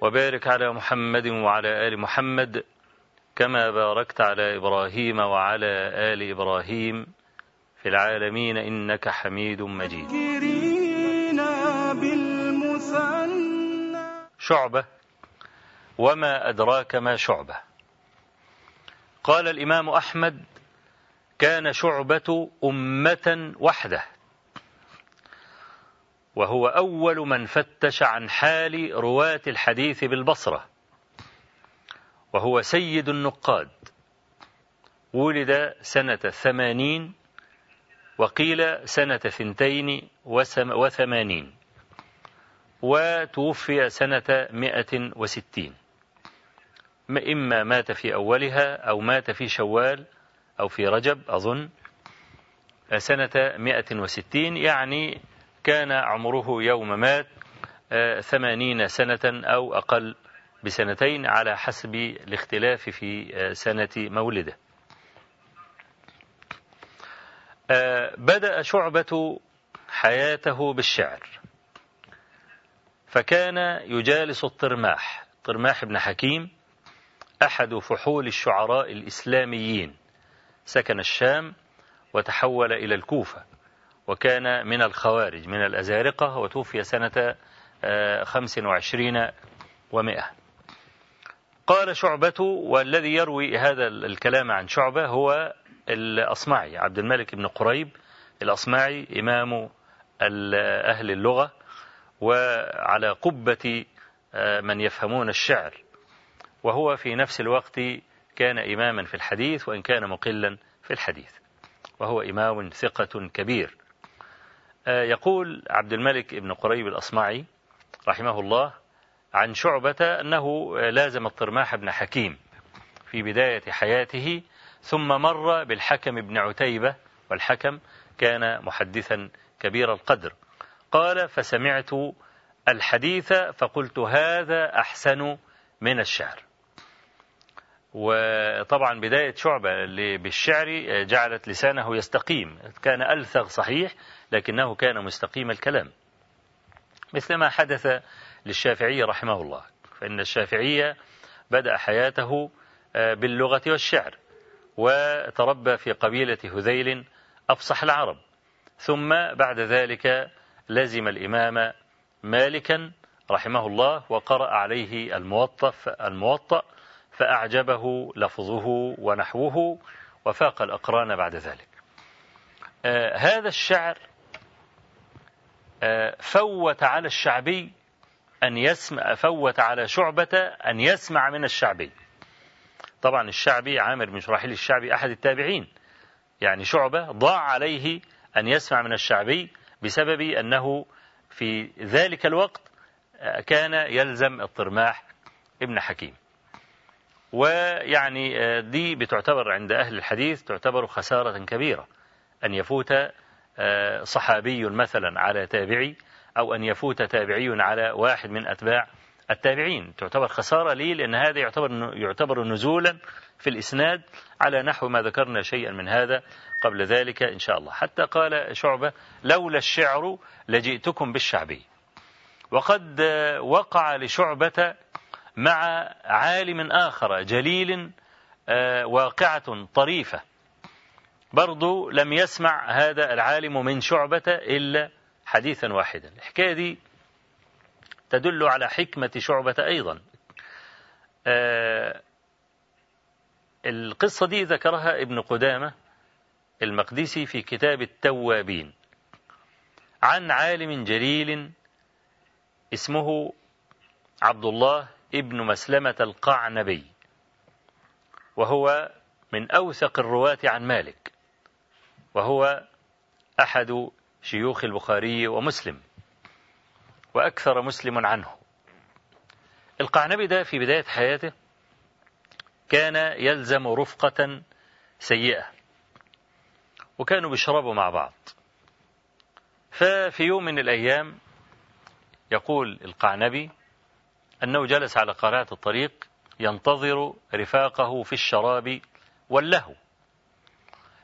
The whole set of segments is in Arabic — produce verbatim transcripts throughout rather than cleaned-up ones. وبارك على محمد وعلى آل محمد كما باركت على إبراهيم وعلى آل إبراهيم في العالمين إنك حميد مجيد. شعبة، وما أدراك ما شعبة؟ قال الإمام أحمد: كان شعبة أمة وحده، وهو أول من فتش عن حال رواة الحديث بالبصرة، وهو سيد النقاد. ولد سنة ثمانين، وقيل سنة ثنتين وثمانين، وتوفي سنة مئة وستين، إما مات في أولها أو مات في شوال أو في رجب، أظن سنة مئة وستين، يعني كان عمره يوم مات ثمانين سنة أو أقل بسنتين، على حسب الاختلاف في سنة مولده. بدأ شعبة حياته بالشعر، فكان يجالس الطرماح الطرماح بن حكيم، أحد فحول الشعراء الإسلاميين، سكن الشام وتحول إلى الكوفة، وكان من الخوارج من الأزارقة، وتوفي سنة خمس وعشرين ومائة. قال شعبة، والذي يروي هذا الكلام عن شعبة هو الأصمعي، عبد الملك بن قريب الأصمعي، إمام أهل اللغة، وعلى قبة من يفهمون الشعر، وهو في نفس الوقت كان إماما في الحديث، وإن كان مقلا في الحديث، وهو إمام ثقة كبير. يقول عبد الملك ابن قريب الأصمعي رحمه الله عن شعبة أنه لازم الطرماح بن حكيم في بداية حياته، ثم مر بالحكم بن عتيبة، والحكم كان محدثا كبير القدر. قال: فسمعت الحديث فقلت هذا أحسن من الشعر. وطبعا بداية شعبة بالشعر جعلت لسانه يستقيم، كان ألثغ صحيح لكنه كان مستقيم الكلام، مثل ما حدث للشافعي رحمه الله، فإن الشافعي بدأ حياته باللغة والشعر، وتربى في قبيلة هذيل أفصح العرب، ثم بعد ذلك لزم الإمام مالكا رحمه الله، وقرأ عليه الموطأ الموطأ فأعجبه لفظه ونحوه، وفاق الأقران بعد ذلك. آه هذا الشعر آه فوت على الشعبي أن يسمع فوت على شعبة أن يسمع من الشعبي. طبعا الشعبي، عامر بن شراحيل الشعبي، أحد التابعين، يعني شعبة ضاع عليه أن يسمع من الشعبي، بسبب أنه في ذلك الوقت كان يلزم الطرماح ابن حكيم، ويعني دي بتعتبر عند أهل الحديث تعتبر خسارة كبيرة، أن يفوت صحابي مثلا على تابعي، أو أن يفوت تابعي على واحد من أتباع التابعين، تعتبر خسارة ليه، لأن هذا يعتبر, يعتبر نزولا في الإسناد، على نحو ما ذكرنا شيئا من هذا قبل ذلك إن شاء الله. حتى قال شعبة: لولا الشعر لجئتكم بالشعبي. وقد وقع لشعبة مع عالم آخر جليل واقعة طريفة، برضو لم يسمع هذا العالم من شعبة إلا حديثا واحدا. الحكاية دي تدل على حكمة شعبة أيضا. القصة دي ذكرها ابن قدامة المقدسي في كتاب التوابين عن عالم جليل اسمه عبد الله ابن مسلمة القعنبي، وهو من أوثق الرواة عن مالك، وهو أحد شيوخ البخاري ومسلم، وأكثر مسلم عنه. القعنبي ده في بداية حياته كان يلزم رفقة سيئة، وكانوا بيشربوا مع بعض. ففي يوم من الأيام يقول القعنبي أنه جلس على قارعة الطريق ينتظر رفاقه في الشراب واللهو،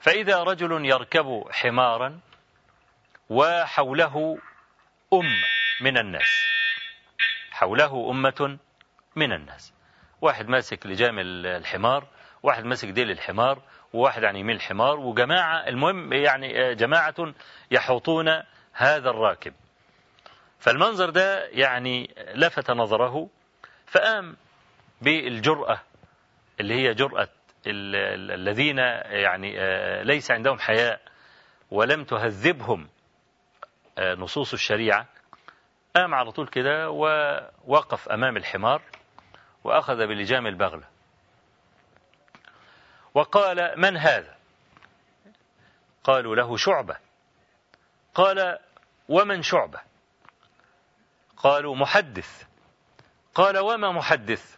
فإذا رجل يركب حمارا وحوله أمة من الناس، حوله أمة من الناس، واحد ماسك لجام الحمار، واحد ماسك ديل الحمار، وواحد عن يمين الحمار، وجماعة، المهم يعني جماعة يحوطون هذا الراكب. فالمنظر ده يعني لفت نظره، فقام بالجرأة اللي هي جرأة الذين يعني ليس عندهم حياء ولم تهذبهم نصوص الشريعة، قام على طول كده ووقف أمام الحمار وأخذ بلجام البغلة وقال: من هذا؟ قالوا له: شعبة. قال: ومن شعبة؟ قالوا: محدث. قال: وما محدث؟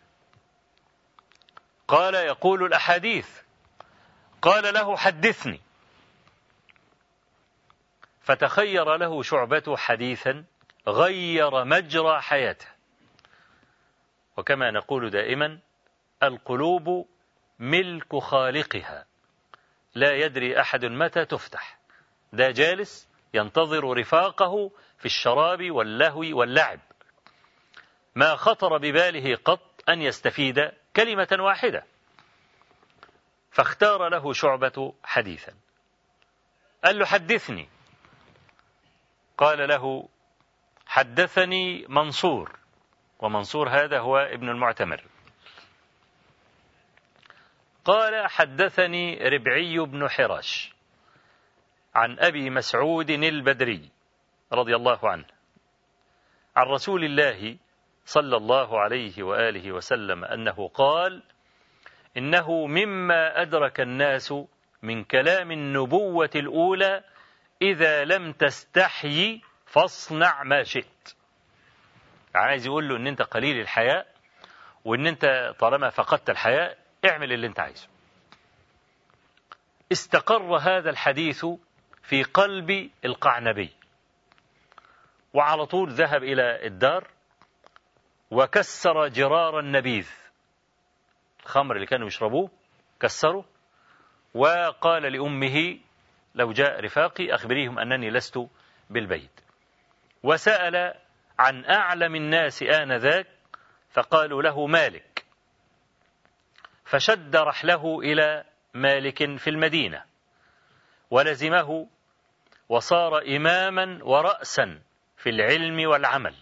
قال: يقول الأحاديث. قال له: حدثني. فتخير له شعبة حديثا غير مجرى حياته. وكما نقول دائما: القلوب ملك خالقها، لا يدري أحد متى تفتح. ده جالس ينتظر رفاقه في الشراب واللهو واللعب، ما خطر بباله قط أن يستفيد كلمة واحدة، فاختار له شعبة حديثا. قال له: حدثني. قال له: حدثني منصور، ومنصور هذا هو ابن المعتمر. قال: حدثني ربعي بن حراش عن أبي مسعود البدري رضي الله عنه عن رسول الله صلى الله عليه وآله وسلم أنه قال: إنه مما أدرك الناس من كلام النبوة الأولى: إذا لم تستحي فاصنع ما شئت. عايز يقول له إن أنت قليل الحياء، وإن أنت طالما فقدت الحياء اعمل اللي أنت عايزه. استقر هذا الحديث في قلب القعنبي، وعلى طول ذهب إلى الدار وكسر جرار النبيذ، الخمر اللي كانوا يشربوه كسره، وقال لأمه: لو جاء رفاقي أخبريهم أنني لست بالبيت. وسأل عن أعلم الناس آنذاك، فقالوا له: مالك. فشد رحله إلى مالك في المدينة ولزمه، وصار إماما ورأسا في العلم والعمل.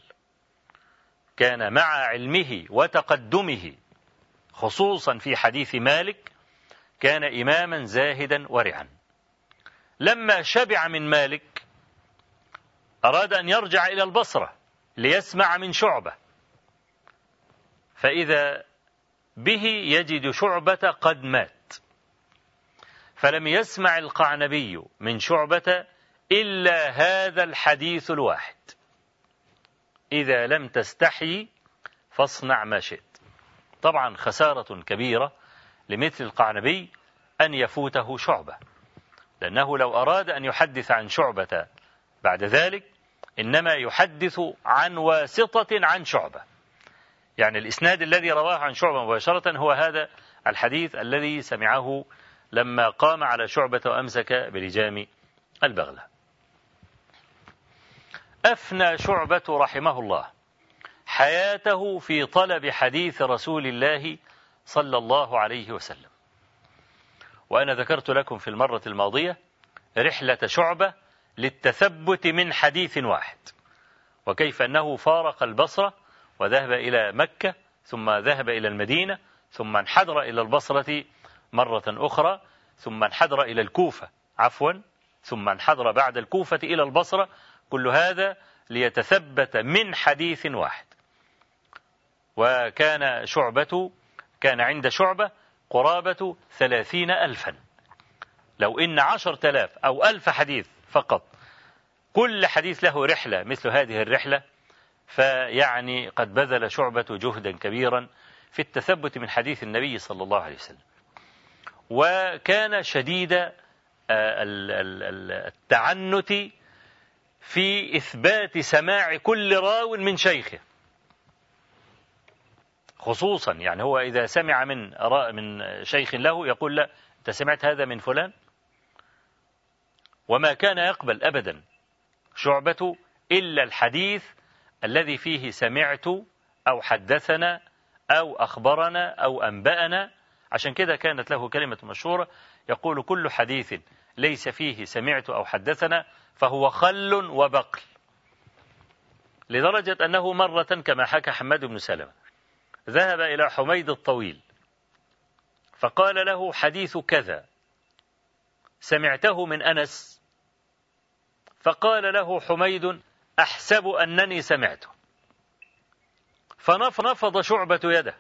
كان مع علمه وتقدمه خصوصا في حديث مالك كان إماما زاهدا ورعا. لما شبع من مالك أراد أن يرجع إلى البصرة ليسمع من شعبة، فإذا به يجد شعبة قد مات. فلم يسمع القعنبي من شعبة إلا هذا الحديث الواحد: إذا لم تستحي فاصنع ما شئت. طبعا خسارة كبيرة لمثل القعنبي أن يفوته شعبة، لأنه لو أراد أن يحدث عن شعبة بعد ذلك إنما يحدث عن واسطة عن شعبة، يعني الإسناد الذي رواه عن شعبة مباشرة هو هذا الحديث الذي سمعه لما قام على شعبة وأمسك بلجام البغلة. أفنى شعبة رحمه الله حياته في طلب حديث رسول الله صلى الله عليه وسلم. وأنا ذكرت لكم في المرة الماضية رحلة شعبة للتثبت من حديث واحد، وكيف أنه فارق البصرة وذهب إلى مكة، ثم ذهب إلى المدينة، ثم انحدر إلى البصرة، مرة أخرى، ثم انحدر إلى الكوفة عفوا ثم انحدر بعد الكوفة إلى البصرة، كل هذا ليتثبت من حديث واحد. وكان شعبة كان عند شعبة قرابة ثلاثين ألفا، لو إن عشر تلاف أو ألف حديث فقط كل حديث له رحلة مثل هذه الرحلة، فيعني قد بذل شعبة جهدا كبيرا في التثبت من حديث النبي صلى الله عليه وسلم. وكان شديد التعنت في إثبات سماع كل راو من شيخه، خصوصا يعني هو إذا سمع من من شيخ له يقول لا أنت سمعت هذا من فلان، وما كان يقبل أبدا شعبة إلا الحديث الذي فيه سمعت أو حدثنا أو أخبرنا أو أنبأنا. عشان كده كانت له كلمة مشهورة يقول كل حديث ليس فيه سمعت أو حدثنا فهو خل وبقل، لدرجة أنه مرة كما حكى حماد بن سلمة ذهب إلى حميد الطويل فقال له حديث كذا سمعته من أنس، فقال له حميد أحسب أنني سمعته، فنفض شعبة يده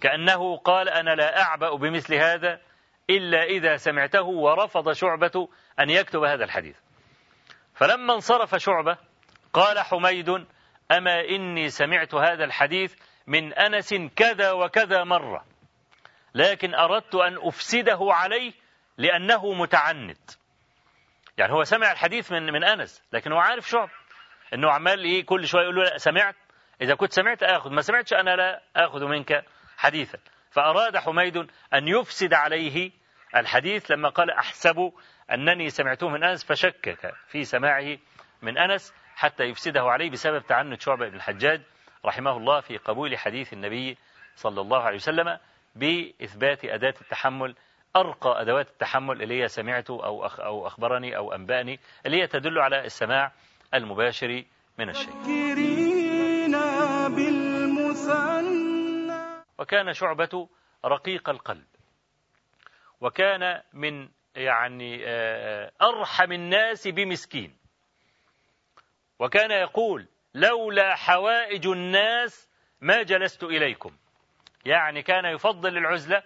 كأنه قال أنا لا أعبأ بمثل هذا إلا إذا سمعته، ورفض شعبة أن يكتب هذا الحديث. فلما انصرف شعبة قال حميد أما إني سمعت هذا الحديث من أنس كذا وكذا مرة، لكن أردت أن أفسده عليه لأنه متعنت. يعني هو سمع الحديث من من أنس، لكن هو عارف شعب أنه عمال إيه كل شوية يقول له لا سمعت، إذا كنت سمعت أخذ، ما سمعتش أنا لا أخذ منك حديثا. فأراد حميد أن يفسد عليه الحديث لما قال أحسب أنني سمعته من أنس، فشكك في سماعه من أنس حتى يفسده عليه بسبب تعنت شعبة بن الحجاج رحمه الله في قبول حديث النبي صلى الله عليه وسلم بإثبات أداة التحمل، أرقى أدوات التحمل اللي هي سمعت أو أخ أو أخبرني أو أنبأني، اللي هي تدل على السماع المباشر من الشيء. وكان شعبة رقيق القلب، وكان من يعني أرحم الناس بمسكين، وكان يقول لولا حوائج الناس ما جلست إليكم، يعني كان يفضل العزلة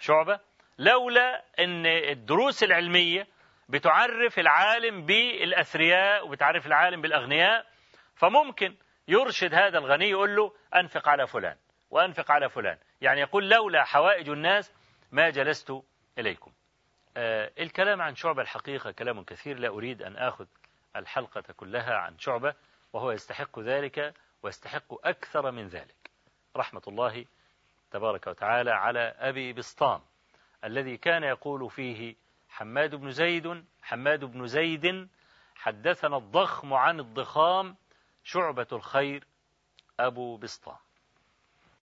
شعبة لولا أن الدروس العلمية بتعرف العالم بالأثرياء وبتعرف العالم بالأغنياء، فممكن يرشد هذا الغني يقول له أنفق على فلان وأنفق على فلان، يعني يقول لولا حوائج الناس ما جلست إليكم. آه الكلام عن شعبة الحقيقة كلام كثير، لا أريد أن آخذ الحلقة كلها عن شعبة، وهو يستحق ذلك ويستحق أكثر من ذلك، رحمة الله تبارك وتعالى على أبي بسطام الذي كان يقول فيه حماد بن زيد حماد بن زيد حدثنا الضخم عن الضخام شعبة الخير أبو بسطام.